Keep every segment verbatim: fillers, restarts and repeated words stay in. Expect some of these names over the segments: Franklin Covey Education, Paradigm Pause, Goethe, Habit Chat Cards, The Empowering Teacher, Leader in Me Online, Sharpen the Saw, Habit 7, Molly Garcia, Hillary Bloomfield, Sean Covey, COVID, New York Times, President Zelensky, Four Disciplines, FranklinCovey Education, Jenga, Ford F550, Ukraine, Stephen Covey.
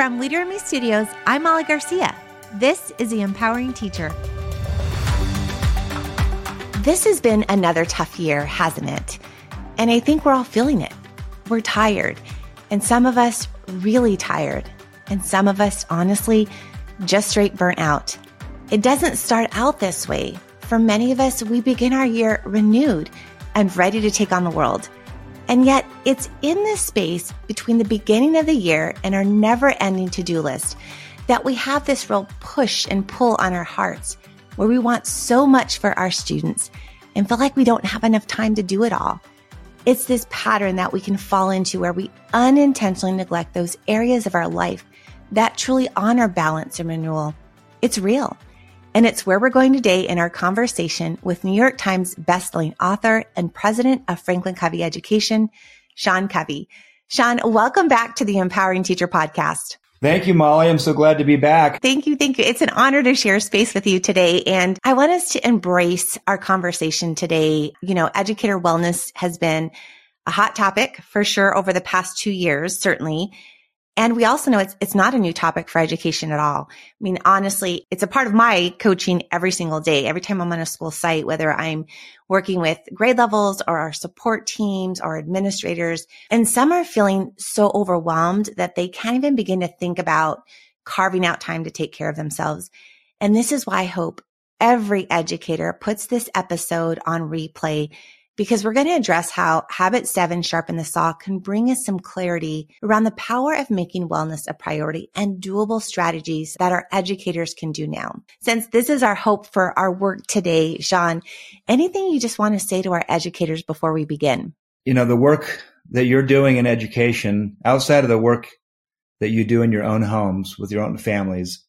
From Leader in Me Studios, I'm Molly Garcia. This is The Empowering Teacher. This has been another tough year, hasn't it? And I think we're all feeling it. We're tired, and some of us really tired, and some of us, honestly, just straight burnt out. It doesn't start out this way. For many of us, we begin our year renewed and ready to take on the world. And yet, it's in this space between the beginning of the year and our never-ending to-do list that we have this real push and pull on our hearts, where we want so much for our students and feel like we don't have enough time to do it all. It's this pattern that we can fall into where we unintentionally neglect those areas of our life that truly honor balance and renewal. It's real. And it's where we're going today in our conversation with New York Times bestselling author and president of Franklin Covey Education, Sean Covey. Sean, welcome back to the Empowering Teacher podcast. Thank you, Molly. I'm so glad to be back. Thank you. Thank you. It's an honor to share space with you today. And I want us to embrace our conversation today. You know, educator wellness has been a hot topic for sure over the past two years, certainly. And we also know it's it's not a new topic for education at all. I mean, honestly, it's a part of my coaching every single day. Every time I'm on a school site, whether I'm working with grade levels or our support teams or administrators, and some are feeling so overwhelmed that they can't even begin to think about carving out time to take care of themselves. And this is why I hope every educator puts this episode on replay, because we're going to address how Habit seven, Sharpen the Saw, can bring us some clarity around the power of making wellness a priority and doable strategies that our educators can do now. Since this is our hope for our work today, Sean, anything you just want to say to our educators before we begin? You know, the work that you're doing in education, outside of the work that you do in your own homes with your own families,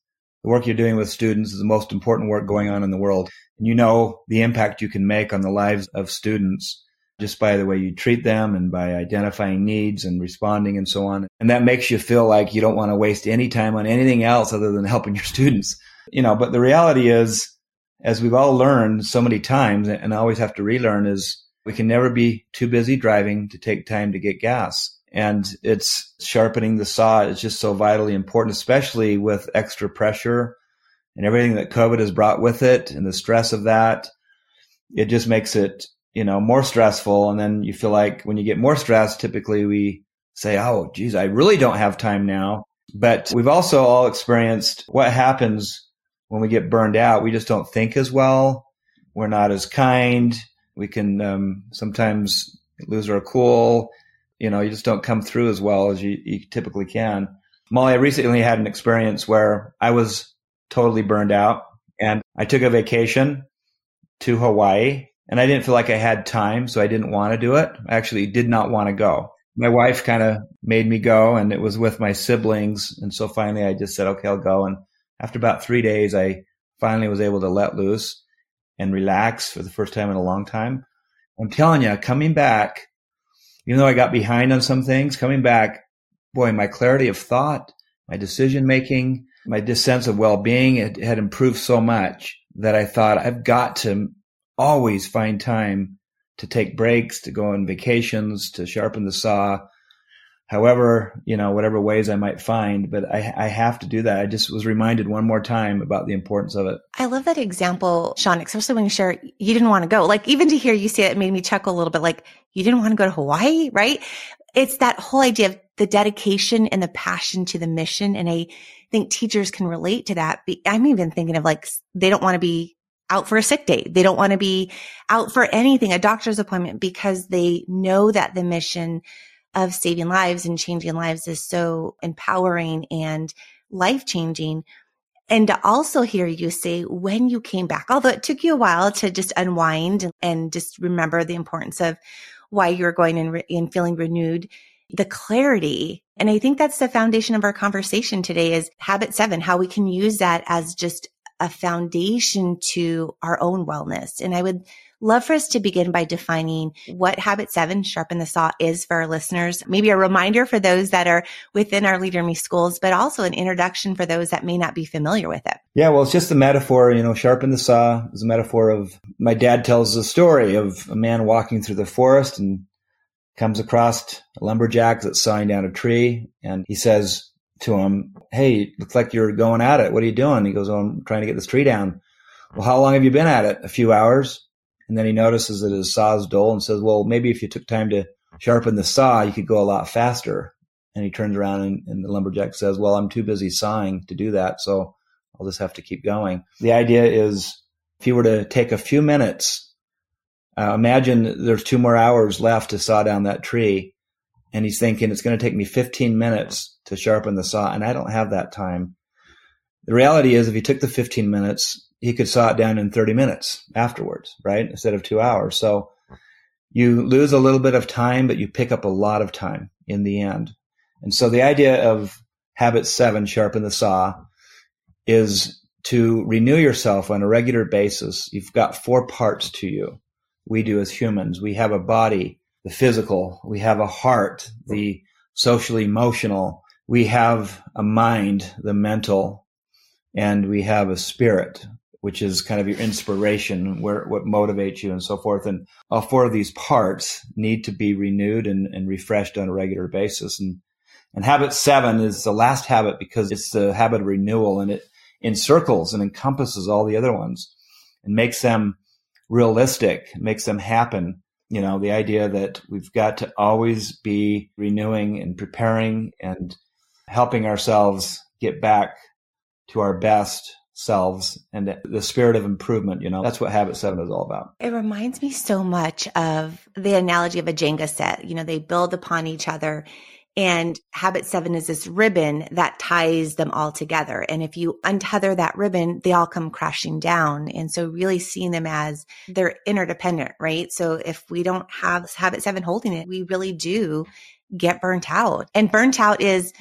the work you're doing with students is the most important work going on in the world. And you know the impact you can make on the lives of students just by the way you treat them and by identifying needs and responding and so on. And that makes you feel like you don't want to waste any time on anything else other than helping your students. You know, but the reality is, as we've all learned so many times and always have to relearn, is we can never be too busy driving to take time to get gas. And it's sharpening the saw is just so vitally important, especially with extra pressure and everything that COVID has brought with it and the stress of that. It just makes it, you know, more stressful. And then you feel like when you get more stressed, typically we say, oh, geez, I really don't have time now. But we've also all experienced what happens when we get burned out. We just don't think as well. We're not as kind. We can um, sometimes lose our cool. You know, you just don't come through as well as you, you typically can. Molly, I recently had an experience where I was totally burned out and I took a vacation to Hawaii and I didn't feel like I had time, so I didn't want to do it. I actually did not want to go. My wife kind of made me go, and it was with my siblings. And so finally I just said, okay, I'll go. And after about three days, I finally was able to let loose and relax for the first time in a long time. I'm telling you, coming back, even though I got behind on some things, coming back, boy, my clarity of thought, my decision-making, my just sense of well-being, it had improved so much that I thought I've got to always find time to take breaks, to go on vacations, to sharpen the saw, however, you know, whatever ways I might find. But I, I have to do that. I just was reminded one more time about the importance of it. I love that example, Sean, especially when you share you didn't want to go. Like, even to hear you say it, it made me chuckle a little bit, like, you didn't want to go to Hawaii, right? It's that whole idea of the dedication and the passion to the mission. And I think teachers can relate to that. I'm even thinking of, like, they don't want to be out for a sick day. They don't want to be out for anything, a doctor's appointment, because they know that the mission of saving lives and changing lives is so empowering and life-changing. And to also hear you say when you came back, although it took you a while to just unwind and just remember the importance of why you were going and, re- and feeling renewed, the clarity. And I think that's the foundation of our conversation today is Habit seven, how we can use that as just a foundation to our own wellness. And I would love for us to begin by defining what Habit seven, Sharpen the Saw, is for our listeners. Maybe a reminder for those that are within our Leader in Me schools, but also an introduction for those that may not be familiar with it. Yeah, well, it's just the metaphor, you know, sharpen the saw is a metaphor of, my dad tells the story of a man walking through the forest and comes across a lumberjack that's sawing down a tree. And he says, to him, "Hey, looks like you're going at it. What are you doing?" He goes, "Oh, I'm trying to get this tree down." "Well, how long have you been at it?" "A few hours." And then he notices that his saw's dull and says, "Well, maybe if you took time to sharpen the saw, you could go a lot faster." And he turns around and, and the lumberjack says, "Well, I'm too busy sawing to do that, so I'll just have to keep going." The idea is, if you were to take a few minutes, uh, imagine there's two more hours left to saw down that tree. And he's thinking, it's going to take me fifteen minutes to sharpen the saw, and I don't have that time. The reality is, if he took the fifteen minutes, he could saw it down in thirty minutes afterwards, right? Instead of two hours. So you lose a little bit of time, but you pick up a lot of time in the end. And so the idea of habit seven, sharpen the saw, is to renew yourself on a regular basis. You've got four parts to you. We do as humans. We have a body, the physical. We have a heart, the social emotional. We have a mind, the mental. And we have a spirit, which is kind of your inspiration, where what motivates you and so forth. And all four of these parts need to be renewed and, and refreshed on a regular basis. And And habit seven is the last habit, because it's the habit of renewal, and it encircles and encompasses all the other ones and makes them realistic, makes them happen. You know, the idea that we've got to always be renewing and preparing and helping ourselves get back to our best selves, and the spirit of improvement, you know, that's what habit seven is all about. It reminds me so much of the analogy of a Jenga set. You know, they build upon each other. And habit seven is this ribbon that ties them all together. And if you untether that ribbon, they all come crashing down. And so really seeing them as they're interdependent, right? So if we don't have habit seven holding it, we really do get burnt out. And burnt out is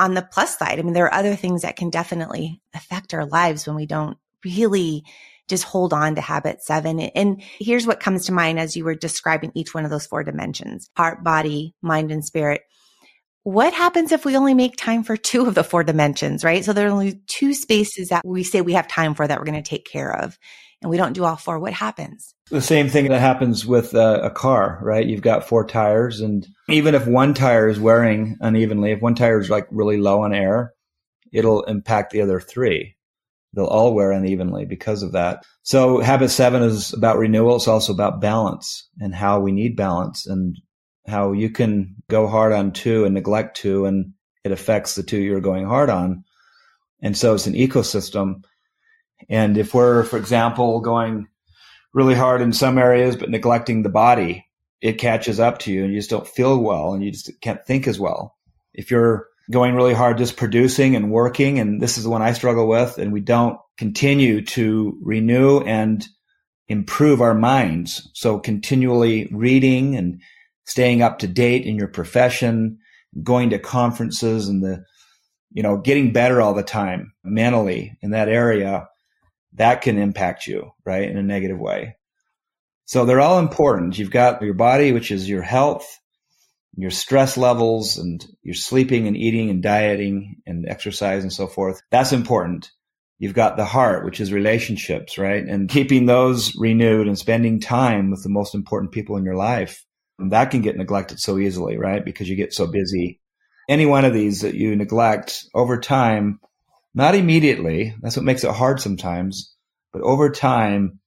on the plus side. I mean, there are other things that can definitely affect our lives when we don't really just hold on to habit seven. And here's what comes to mind as you were describing each one of those four dimensions: heart, body, mind, and spirit. What happens if we only make time for two of the four dimensions, right? So there are only two spaces that we say we have time for that we're going to take care of, and we don't do all four. What happens? The same thing that happens with a, a car, right? You've got four tires, and even if one tire is wearing unevenly, if one tire is like really low on air, it'll impact the other three. They'll all wear unevenly because of that. So habit seven is about renewal. It's also about balance and how we need balance, and how you can go hard on two and neglect two, and it affects the two you're going hard on. And so it's an ecosystem. And if we're, for example, going really hard in some areas but neglecting the body, it catches up to you and you just don't feel well and you just can't think as well. If you're going really hard just producing and working, and this is the one I struggle with, and we don't continue to renew and improve our minds, so continually reading and staying up to date in your profession, going to conferences, and the, you know, getting better all the time mentally in that area, that can impact you, right, in a negative way. So they're all important. You've got your body, which is your health, your stress levels, and your sleeping and eating and dieting and exercise and so forth. That's important. You've got the heart, which is relationships, right? And keeping those renewed and spending time with the most important people in your life. And that can get neglected so easily, right? Because you get so busy. Any one of these that you neglect over time, not immediately, that's what makes it hard sometimes, but over time,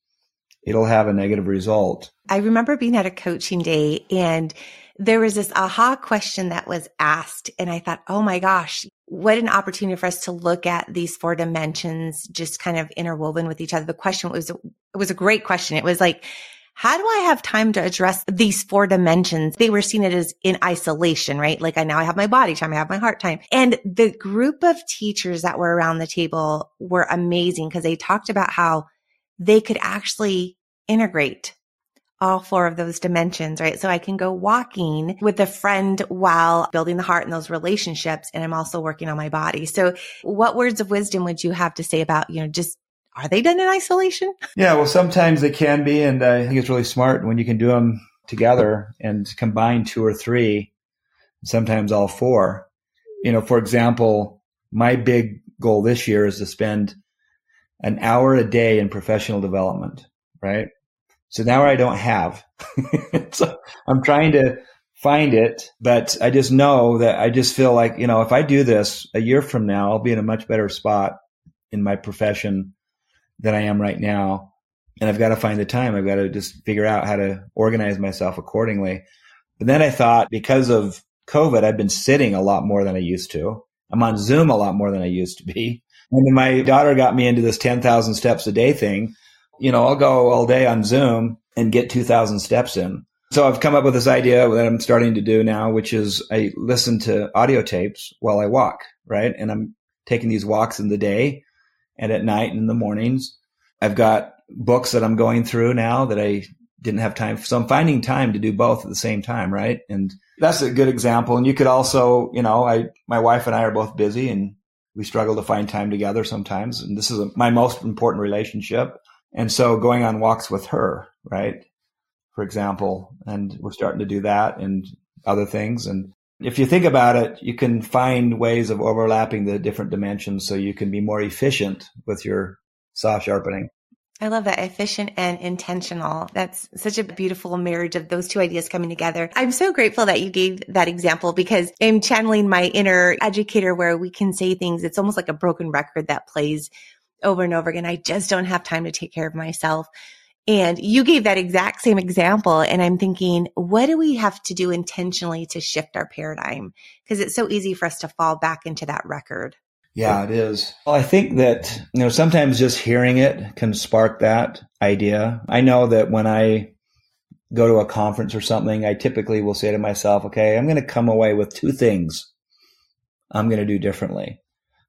it'll have a negative result. I remember being at a coaching day, and there was this aha question that was asked. And I thought, oh my gosh, what an opportunity for us to look at these four dimensions, just kind of interwoven with each other. The question was, it was a great question. It was like, how do I have time to address these four dimensions? They were seeing it as in isolation, right? Like I now I have my body time, I have my heart time. And the group of teachers that were around the table were amazing, because they talked about how they could actually integrate all four of those dimensions, right? So I can go walking with a friend while building the heart and those relationships. And I'm also working on my body. So what words of wisdom would you have to say about, you know, just are they done in isolation? Yeah, well, sometimes they can be. And I think it's really smart when you can do them together and combine two or three, sometimes all four. You know, for example, my big goal this year is to spend an hour a day in professional development, right? So an hour I don't have. So I'm trying to find it, but I just know that I just feel like, you know, if I do this a year from now, I'll be in a much better spot in my profession than I am right now. And I've got to find the time. I've got to just figure out how to organize myself accordingly. But then I thought, because of COVID, I've been sitting a lot more than I used to. I'm on Zoom a lot more than I used to be. And then my daughter got me into this ten thousand steps a day thing. You know, I'll go all day on Zoom and get two thousand steps in. So I've come up with this idea that I'm starting to do now, which is I listen to audio tapes while I walk, right? And I'm taking these walks in the day and at night and in the mornings. I've got books that I'm going through now that I didn't have time for. So I'm finding time to do both at the same time, right? And that's a good example. And you could also, you know, I, my wife and I are both busy and we struggle to find time together sometimes. And this is a, my most important relationship. And so going on walks with her, right? For example, and we're starting to do that and other things. And if you think about it, you can find ways of overlapping the different dimensions so you can be more efficient with your saw sharpening. I love that. Efficient and intentional. That's such a beautiful marriage of those two ideas coming together. I'm so grateful that you gave that example because I'm channeling my inner educator where we can say things. It's almost like a broken record that plays over and over again. I just don't have time to take care of myself. And you gave that exact same example. And I'm thinking, what do we have to do intentionally to shift our paradigm? Because it's so easy for us to fall back into that record. Yeah, it is. Well, I think that, you know, sometimes just hearing it can spark that idea. I know that when I go to a conference or something, I typically will say to myself, okay, I'm going to come away with two things I'm going to do differently.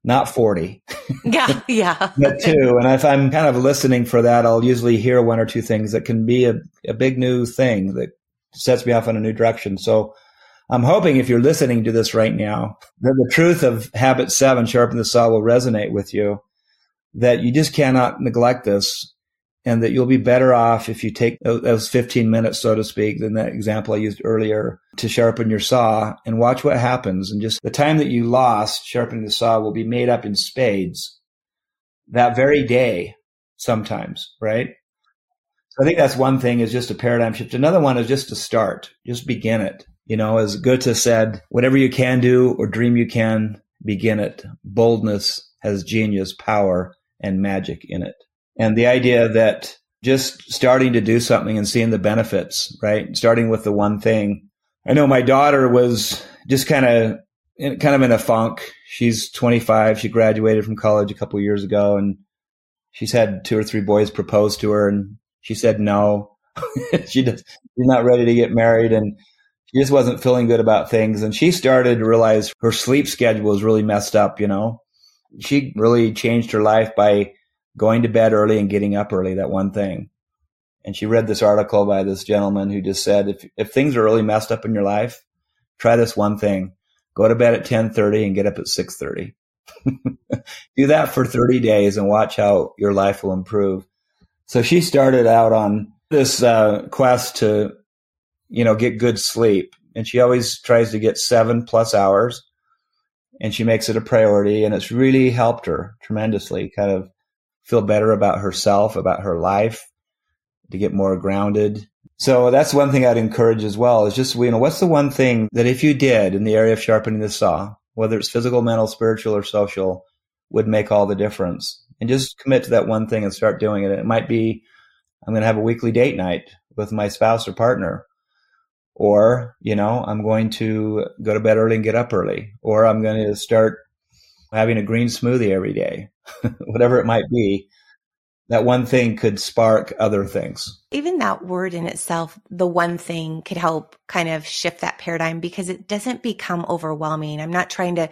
Not forty. Yeah, yeah. But two. And if I'm kind of listening for that, I'll usually hear one or two things that can be a, a big new thing that sets me off in a new direction. So I'm hoping if you're listening to this right now, that the truth of Habit seven, Sharpen the Saw, will resonate with you, that you just cannot neglect this and that you'll be better off if you take those fifteen minutes, so to speak, than that example I used earlier to sharpen your saw and watch what happens. And just the time that you lost sharpening the saw will be made up in spades that very day sometimes, right? So I think that's one thing, is just a paradigm shift. Another one is just to start, just begin it. You know, as Goethe said, whatever you can do or dream you can, begin it. Boldness has genius, power, and magic in it. And the idea that just starting to do something and seeing the benefits, right? Starting with the one thing. I know my daughter was just kind of in, kind of in a funk. She's twenty-five. She graduated from college a couple of years ago, and she's had two or three boys propose to her, and she said no. She just, she's not ready to get married, and she just wasn't feeling good about things. And she started to realize her sleep schedule was really messed up, you know. She really changed her life by going to bed early and getting up early, that one thing. And she read this article by this gentleman who just said, if if things are really messed up in your life, try this one thing. Go to bed at ten thirty and get up at six thirty. Do that for thirty days and watch how your life will improve. So she started out on this uh, quest to, you know, get good sleep. And she always tries to get seven plus hours. And she makes it a priority. And it's really helped her tremendously kind of feel better about herself, about her life, to get more grounded. So that's one thing I'd encourage as well, is just, you know, what's the one thing that if you did in the area of sharpening the saw, whether it's physical, mental, spiritual, or social, would make all the difference? And just commit to that one thing and start doing it. It might be, I'm going to have a weekly date night with my spouse or partner. Or, you know, I'm going to go to bed early and get up early. Or I'm going to start having a green smoothie every day, whatever it might be. That one thing could spark other things. Even that word in itself, the one thing, could help kind of shift that paradigm because it doesn't become overwhelming. I'm not trying to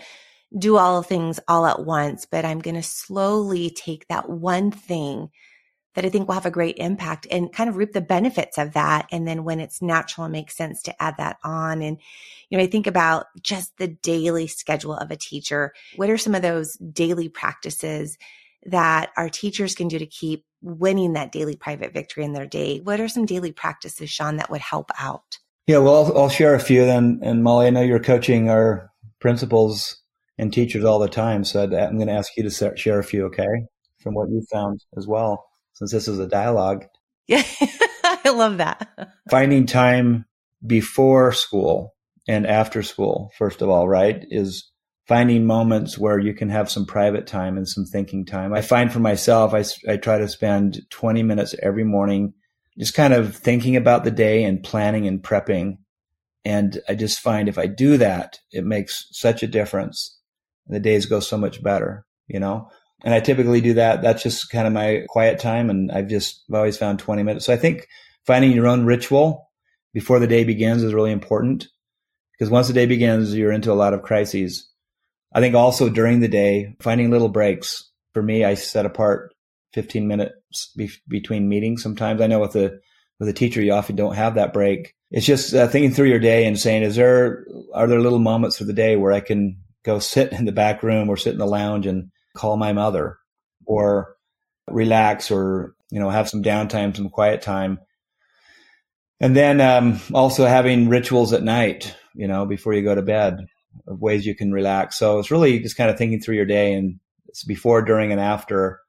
do all things all at once, but I'm going to slowly take that one thing that I think will have a great impact and kind of reap the benefits of that. And then when it's natural, it makes sense to add that on. And, you know, I think about just the daily schedule of a teacher. What are some of those daily practices that our teachers can do to keep winning that daily private victory in their day? What are some daily practices, Sean, that would help out? Yeah, well, I'll, I'll share a few then. And Molly, I know you're coaching our principals and teachers all the time. So I'm going to ask you to share a few, okay, from what you found as well, since this is a dialogue. Yeah, I love that. Finding time before school and after school, first of all, right, is finding moments where you can have some private time and some thinking time. I find for myself, I, I try to spend twenty minutes every morning just kind of thinking about the day and planning and prepping. And I just find if I do that, it makes such a difference. The days go so much better, you know? And I typically do that. That's just kind of my quiet time. And I've just I've always found twenty minutes. So I think finding your own ritual before the day begins is really important, because once the day begins, you're into a lot of crises. I think also during the day, finding little breaks. For me, I set apart fifteen minutes be- between meetings. Sometimes I know with a, with a teacher, you often don't have that break. It's just uh, thinking through your day and saying, is there, are there little moments of the day where I can go sit in the back room or sit in the lounge and call my mother or relax or, you know, have some downtime, some quiet time. And then um, also having rituals at night, you know, before you go to bed, of ways you can relax. So it's really just kind of thinking through your day, and it's before, during, and after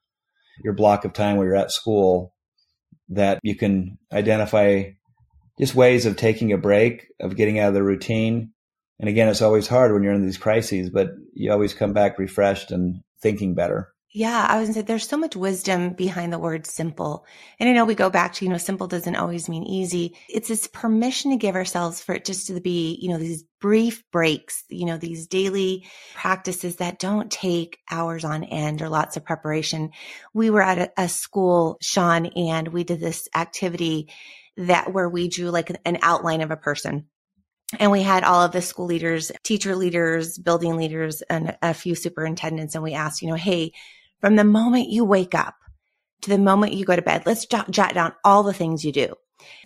your block of time where you're at school that you can identify just ways of taking a break, of getting out of the routine. And again, it's always hard when you're in these crises, but you always come back refreshed and thinking better. Yeah, I was going to say there's so much wisdom behind the word simple. And I know we go back to, you know, simple doesn't always mean easy. It's this permission to give ourselves for it just to be, you know, these brief breaks, you know, these daily practices that don't take hours on end or lots of preparation. We were at a, a school, Sean, and we did this activity that where we drew like an outline of a person. And we had all of the school leaders, teacher leaders, building leaders, and a few superintendents. And we asked, you know, hey, from the moment you wake up to the moment you go to bed, let's jot, jot down all the things you do.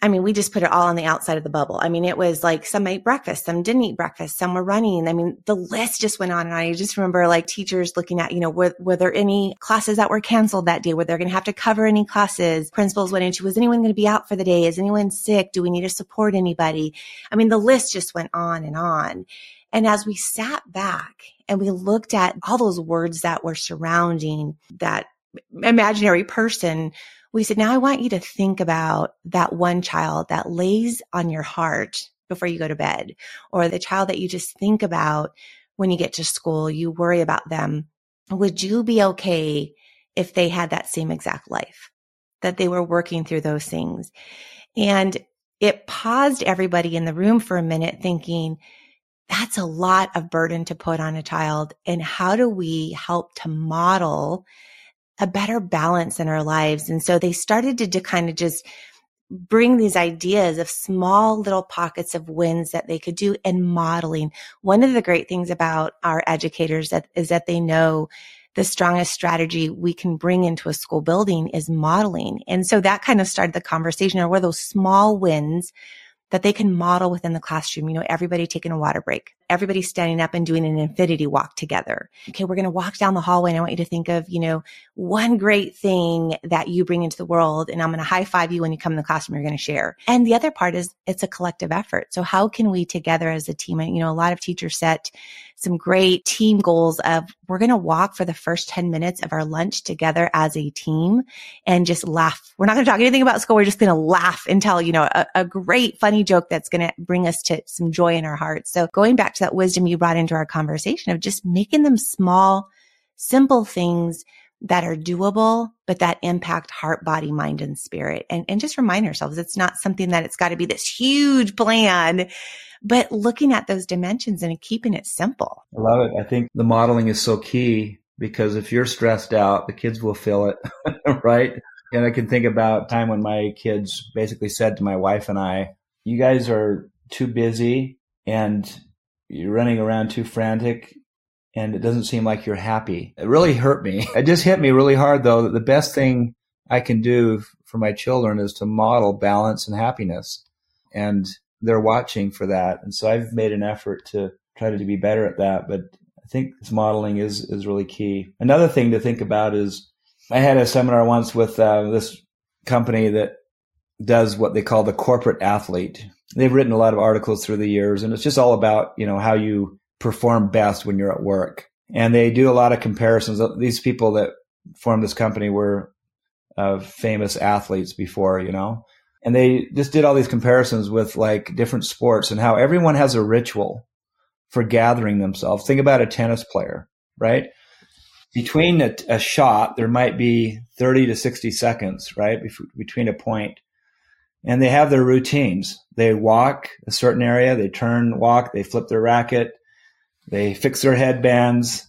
I mean, we just put it all on the outside of the bubble. I mean, it was like some ate breakfast, some didn't eat breakfast, some were running. I mean, the list just went on and on. I just remember like teachers looking at, you know, were, were there any classes that were canceled that day? Were they going to have to cover any classes? Principals went into, was anyone going to be out for the day? Is anyone sick? Do we need to support anybody? I mean, the list just went on and on. And as we sat back and we looked at all those words that were surrounding that imaginary person, we said, now I want you to think about that one child that lays on your heart before you go to bed, or the child that you just think about when you get to school, you worry about them. Would you be okay if they had that same exact life, that they were working through those things? And it paused everybody in the room for a minute thinking, that's a lot of burden to put on a child. And how do we help to model a better balance in our lives? And so they started to, to kind of just bring these ideas of small little pockets of wins that they could do and modeling. One of the great things about our educators that, is that they know the strongest strategy we can bring into a school building is modeling. And so that kind of started the conversation, or were those small wins that they can model within the classroom. You know, everybody taking a water break, everybody standing up and doing an infinity walk together. Okay, we're going to walk down the hallway and I want you to think of, you know, one great thing that you bring into the world, and I'm going to high five you when you come in the classroom, you're going to share. And the other part is it's a collective effort. So how can we together as a team, and you know, a lot of teachers set some great team goals of we're going to walk for the first ten minutes of our lunch together as a team and just laugh. We're not going to talk anything about school. We're just going to laugh and tell, you know, a, a great funny joke that's going to bring us to some joy in our hearts. So going back to that wisdom you brought into our conversation of just making them small, simple things that are doable, but that impact heart, body, mind, and spirit. And, and just remind ourselves, it's not something that it's got to be this huge plan, but looking at those dimensions and keeping it simple. I love it. I think the modeling is so key, because if you're stressed out, the kids will feel it, right? And I can think about a time when my kids basically said to my wife and I, you guys are too busy and you're running around too frantic, and it doesn't seem like you're happy. It really hurt me. It just hit me really hard, though, that the best thing I can do for my children is to model balance and happiness. And they're watching for that. And so I've made an effort to try to be better at that. But I think this modeling is, is really key. Another thing to think about is I had a seminar once with uh, this company that does what they call the corporate athlete. They've written a lot of articles through the years, and it's just all about, you know, how you perform best when you're at work. And they do a lot of comparisons. These people that formed this company were uh, famous athletes before, you know, And they just did all these comparisons with like different sports and how everyone has a ritual for gathering themselves. Think about a tennis player, right? Between a, a shot, there might be thirty to sixty seconds, right? Bef- between a point. And they have their routines. They walk a certain area, they turn, walk, they flip their racket, they fix their headbands,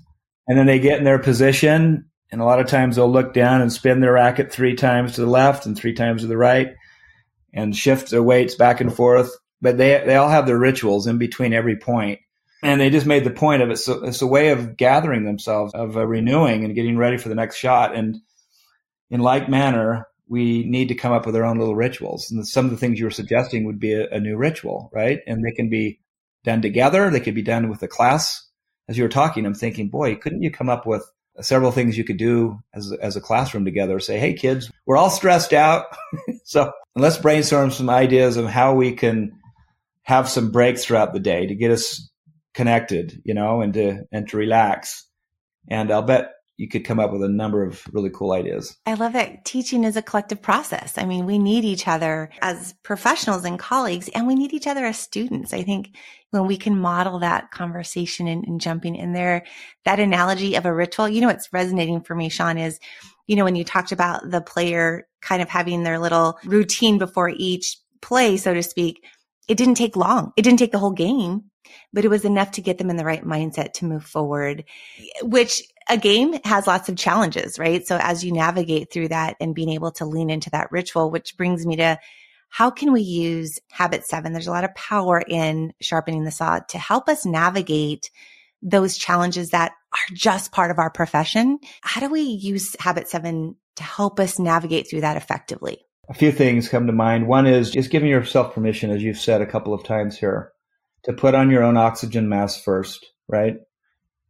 and then they get in their position. And a lot of times they'll look down and spin their racket three times to the left and three times to the right and shift their weights back and forth. But they they all have their rituals in between every point. And they just made the point of it. So it's a way of gathering themselves, of uh, renewing and getting ready for the next shot. And in like manner, we need to come up with our own little rituals. And some of the things you were suggesting would be a, a new ritual, right? And they can be done together. They could be done with a class. As you were talking, I'm thinking, boy, couldn't you come up with several things you could do as, as a classroom together? Say, hey, kids, we're all stressed out. So let's brainstorm some ideas of how we can have some breaks throughout the day to get us connected, you know, and to, and to relax. And I'll bet you could come up with a number of really cool ideas. I love that teaching is a collective process. I mean, we need each other as professionals and colleagues, and we need each other as students. I think when we can model that conversation and, and jumping in there, that analogy of a ritual, you know, what's resonating for me, Sean, is, you know, when you talked about the player kind of having their little routine before each play, so to speak, it didn't take long. It didn't take the whole game, but it was enough to get them in the right mindset to move forward, which a game has lots of challenges, right? So as you navigate through that and being able to lean into that ritual, which brings me to how can we use Habit seven? There's a lot of power in sharpening the saw to help us navigate those challenges that are just part of our profession. How do we use Habit seven to help us navigate through that effectively? A few things come to mind. One is just giving yourself permission, as you've said a couple of times here, to put on your own oxygen mask first, right?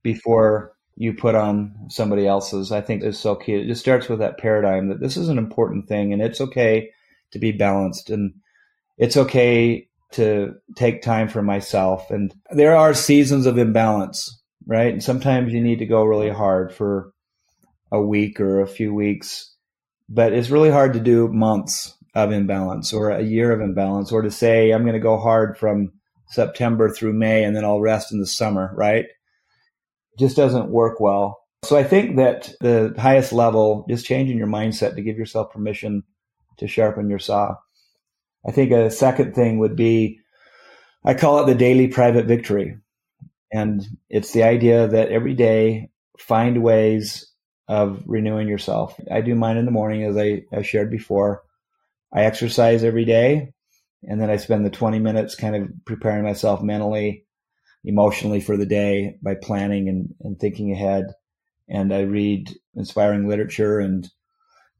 Before you put on somebody else's, I think is so key. It just starts with that paradigm that this is an important thing and it's okay to be balanced and it's okay to take time for myself. And there are seasons of imbalance, right? And sometimes you need to go really hard for a week or a few weeks, but it's really hard to do months of imbalance or a year of imbalance, or to say, I'm going to go hard from September through May, and then I'll rest in the summer, right? Just doesn't work well. So I think that the highest level, just changing your mindset to give yourself permission to sharpen your saw. I think a second thing would be, I call it the daily private victory. And it's the idea that every day, find ways of renewing yourself. I do mine in the morning, as I, I shared before. I exercise every day. And then I spend the twenty minutes kind of preparing myself mentally, emotionally for the day by planning and, and thinking ahead. And I read inspiring literature and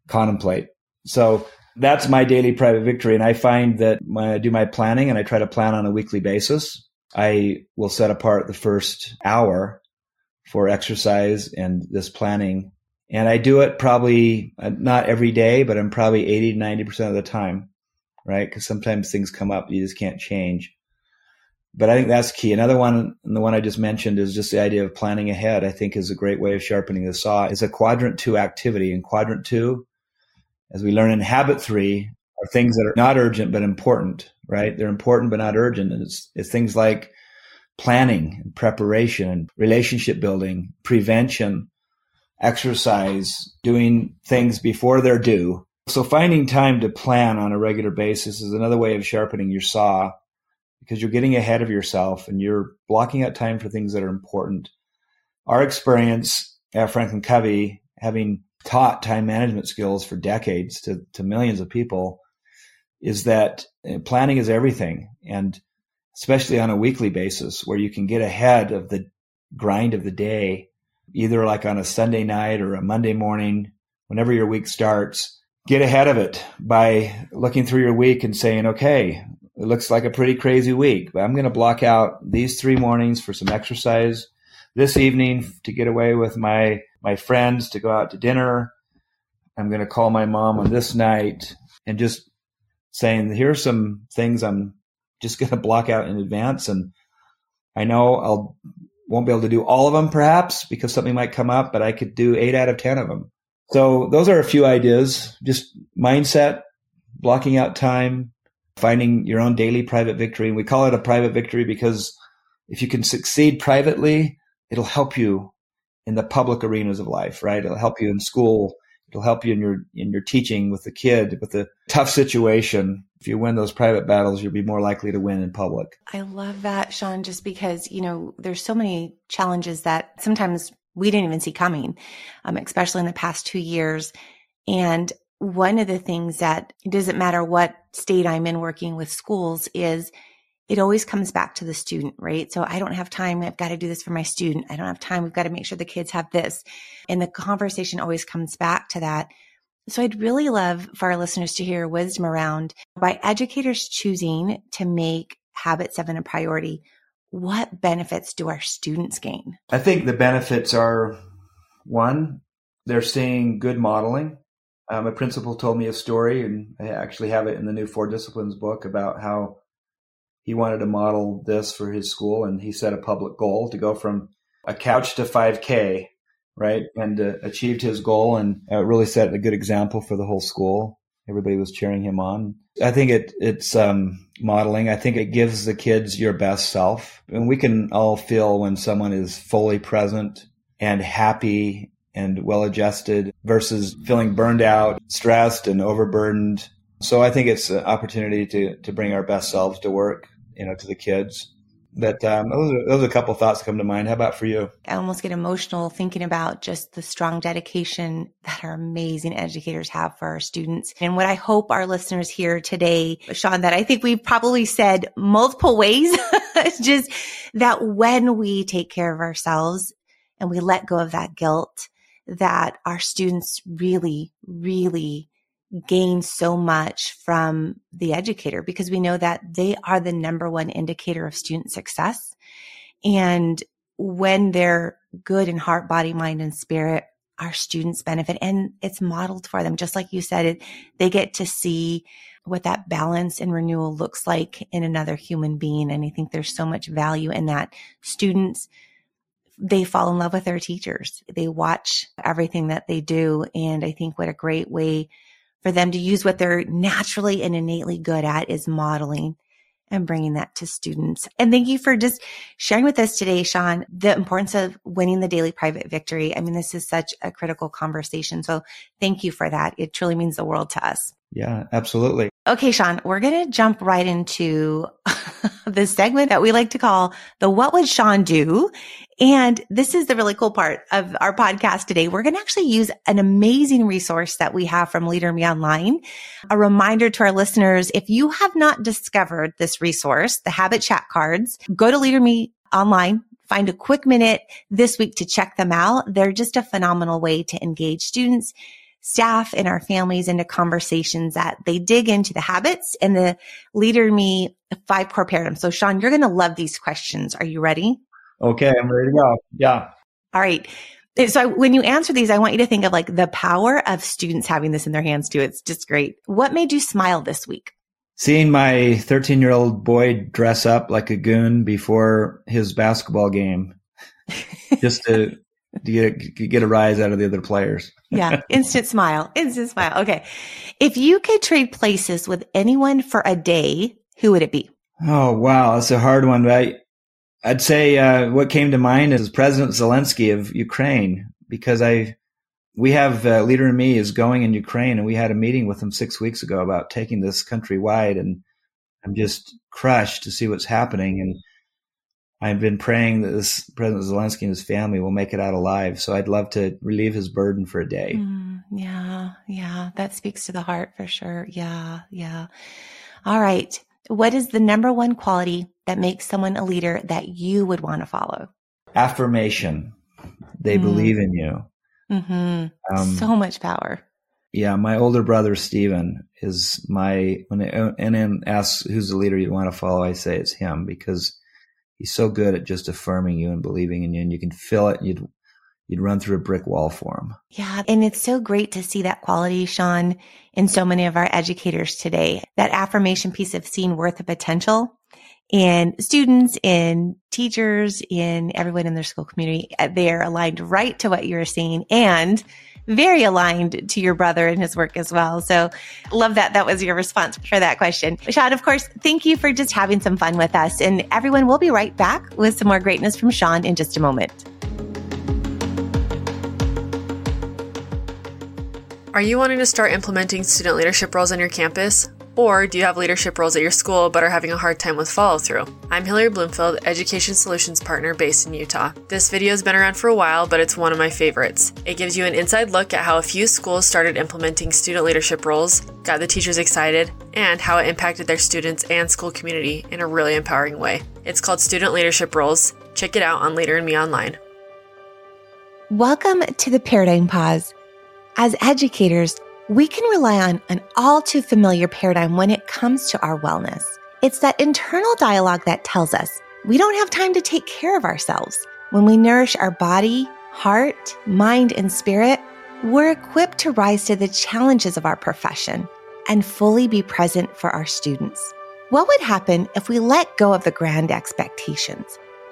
contemplate. So that's my daily private victory. And I find that when I do my planning, and I try to plan on a weekly basis, I will set apart the first hour for exercise and this planning. And I do it probably not every day, but I'm probably eighty, ninety percent of the time. Right? Because sometimes things come up, you just can't change. But I think that's key. Another one, and the one I just mentioned, is just the idea of planning ahead, I think is a great way of sharpening the saw. It's a quadrant two activity. In quadrant two, as we learn in habit three, are things that are not urgent, but important, right? They're important, but not urgent. And it's, it's things like planning and preparation, relationship building, prevention, exercise, doing things before they're due. So finding time to plan on a regular basis is another way of sharpening your saw, because you're getting ahead of yourself and you're blocking out time for things that are important. Our experience at Franklin Covey, having taught time management skills for decades to, to millions of people, is that planning is everything, and especially on a weekly basis where you can get ahead of the grind of the day, either like on a Sunday night or a Monday morning, whenever your week starts. Get ahead of it by looking through your week and saying, okay, it looks like a pretty crazy week, but I'm going to block out these three mornings for some exercise, this evening to get away with my, my friends, to go out to dinner. I'm going to call my mom on this night, and just saying, here's some things I'm just going to block out in advance. And I know I'll won't be able to do all of them perhaps because something might come up, but I could do eight out of ten of them. So those are a few ideas, just mindset, blocking out time, finding your own daily private victory. And we call it a private victory because if you can succeed privately, it'll help you in the public arenas of life, right? It'll help you in school. It'll help you in your in your teaching with the kid, with the tough situation. If you win those private battles, you'll be more likely to win in public. I love that, Sean, just because, you know, there's so many challenges that sometimes we didn't even see coming, um, especially in the past two years. And one of the things that it doesn't matter what state I'm in working with schools is it always comes back to the student, right? So I don't have time. I've got to do this for my student. I don't have time. We've got to make sure the kids have this. And the conversation always comes back to that. So I'd really love for our listeners to hear wisdom around, by educators choosing to make Habit seven a priority, what benefits do our students gain? I think the benefits are, one, they're seeing good modeling. Um, a principal told me a story, and I actually have it in the new Four Disciplines book, about how he wanted to model this for his school, and he set a public goal to go from a couch to five K, right? And uh, achieved his goal, and uh, really set a good example for the whole school. Everybody was cheering him on. I think it it's um, modeling. I think it gives the kids your best self. And we can all feel when someone is fully present and happy and well-adjusted versus feeling burned out, stressed, and overburdened. So I think it's an opportunity to to bring our best selves to work, you know, to the kids. That um, those are, those are a couple of thoughts that come to mind. How about for you? I almost get emotional thinking about just the strong dedication that our amazing educators have for our students. And what I hope our listeners hear today, Sean, that I think we've probably said multiple ways, just that when we take care of ourselves and we let go of that guilt, that our students really, really gain so much from the educator, because we know that they are the number one indicator of student success. And when they're good in heart, body, mind, and spirit, our students benefit, and it's modeled for them. Just like you said, it, they get to see what that balance and renewal looks like in another human being. And I think there's so much value in that. Students, they fall in love with their teachers. They watch everything that they do. And I think what a great way for them to use what they're naturally and innately good at is modeling and bringing that to students. And thank you for just sharing with us today, Sean, the importance of winning the daily private victory. I mean, this is such a critical conversation. So thank you for that. It truly means the world to us. Yeah, absolutely. Okay, Sean, we're going to jump right into this segment that we like to call the What Would Sean Do? And this is the really cool part of our podcast today. We're going to actually use an amazing resource that we have from Leader in Me Online. A reminder to our listeners, if you have not discovered this resource, the Habit Chat Cards, go to Leader in Me Online. Find a quick minute this week to check them out. They're just a phenomenal way to engage students, staff, and our families into conversations that they dig into the habits and the Leader in Me five core paradigms. So Sean, you're going to love these questions. Are you ready? Okay, I'm ready to go. Yeah. All right. So when you answer these, I want you to think of like the power of students having this in their hands too. It's just great. What made you smile this week? Seeing my thirteen-year-old boy dress up like a goon before his basketball game, just to to get, get a rise out of the other players. Yeah. Instant smile. Instant smile. Okay. If you could trade places with anyone for a day, who would it be? Oh, wow. That's a hard one, right? I'd say uh, what came to mind is President Zelensky of Ukraine, because I, we have uh, Leader in Me is going in Ukraine, and we had a meeting with him six weeks ago about taking this country wide, and I'm just crushed to see what's happening. And I've been praying that this President Zelensky and his family will make it out alive. So I'd love to relieve his burden for a day. Mm, yeah. Yeah. That speaks to the heart for sure. Yeah. Yeah. All right. What is the number one quality that makes someone a leader that you would want to follow? Affirmation. They mm. believe in you. Mm-hmm. Um, so much power. Yeah. My older brother, Stephen, is my, when N N asks who's the leader you want to follow, I say it's him, because he's so good at just affirming you and believing in you, and you can feel it. You'd, you'd run through a brick wall for him. Yeah. And it's so great to see that quality, Sean, in so many of our educators today, that affirmation piece of seeing worth of potential in students, in teachers, in everyone in their school community. They're aligned right to what you're seeing and very aligned to your brother and his work as well. So love that. That was your response for that question. Sean, of course, thank you for just having some fun with us. And everyone, we'll be right back with some more greatness from Sean in just a moment. Are you wanting to start implementing student leadership roles on your campus? Or do you have leadership roles at your school but are having a hard time with follow-through? I'm Hillary Bloomfield, Education Solutions Partner based in Utah. This video's been around for a while, but it's one of my favorites. It gives you an inside look at how a few schools started implementing student leadership roles, got the teachers excited, and how it impacted their students and school community in a really empowering way. It's called Student Leadership Roles. Check it out on Leader in Me Online. Welcome to the Paradigm Pause. As educators, we can rely on an all too familiar paradigm when it comes to our wellness. It's that internal dialogue that tells us we don't have time to take care of ourselves. When we nourish our body, heart, mind, and spirit, we're equipped to rise to the challenges of our profession and fully be present for our students. What would happen if we let go of the grand expectations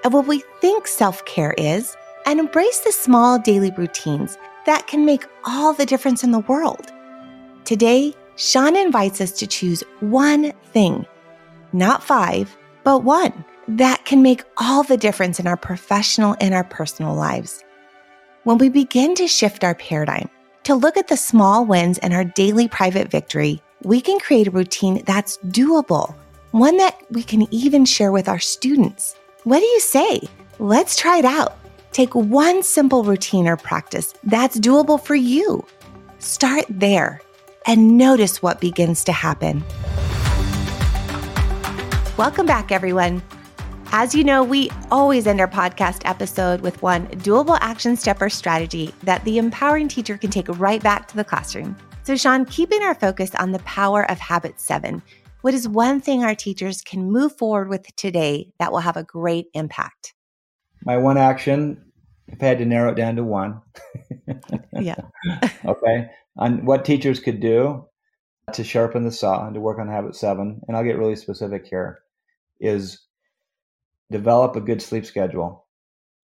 of what we think self-care is and embrace the small daily routines that can make all the difference in the world? Today, Sean invites us to choose one thing, not five, but one, that can make all the difference in our professional and our personal lives. When we begin to shift our paradigm, to look at the small wins and our daily private victory, we can create a routine that's doable, one that we can even share with our students. What do you say? Let's try it out. Take one simple routine or practice that's doable for you. Start there. And notice what begins to happen. Welcome back, everyone. As you know, we always end our podcast episode with one doable action step or strategy that the empowering teacher can take right back to the classroom. So, Sean, keeping our focus on the power of Habit seven, what is one thing our teachers can move forward with today that will have a great impact? My one action, if I had to narrow it down to one. Yeah. Okay. On what teachers could do to sharpen the saw and to work on habit seven, and I'll get really specific here, is develop a good sleep schedule.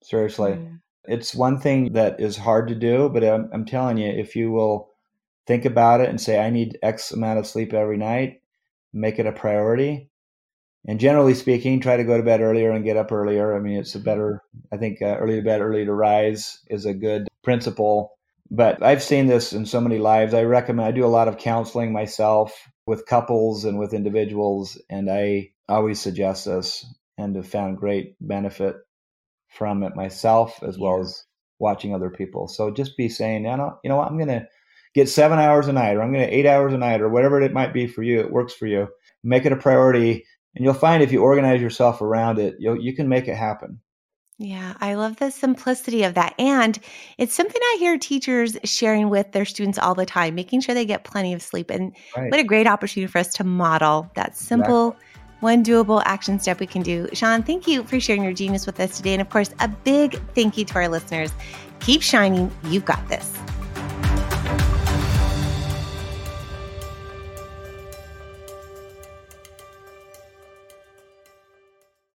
Seriously. Mm. It's one thing that is hard to do, but I'm, I'm telling you, if you will think about it and say, I need X amount of sleep every night, make it a priority. And generally speaking, try to go to bed earlier and get up earlier. I mean, it's a better, I think uh, early to bed, early to rise is a good principle. But I've seen this in so many lives. I recommend, I do a lot of counseling myself with couples and with individuals, and I always suggest this and have found great benefit from it myself, as well as watching other people. So just be saying, you know, you know what, I'm going to get seven hours a night, or I'm going to eight hours a night, or whatever it might be for you. It works for you. Make it a priority. And you'll find if you organize yourself around it, you you can make it happen. Yeah, I love the simplicity of that. And it's something I hear teachers sharing with their students all the time, making sure they get plenty of sleep. And right. What a great opportunity for us to model that simple, exactly. One doable action step we can do. Sean, thank you for sharing your genius with us today. And of course, a big thank you to our listeners. Keep shining. You've got this.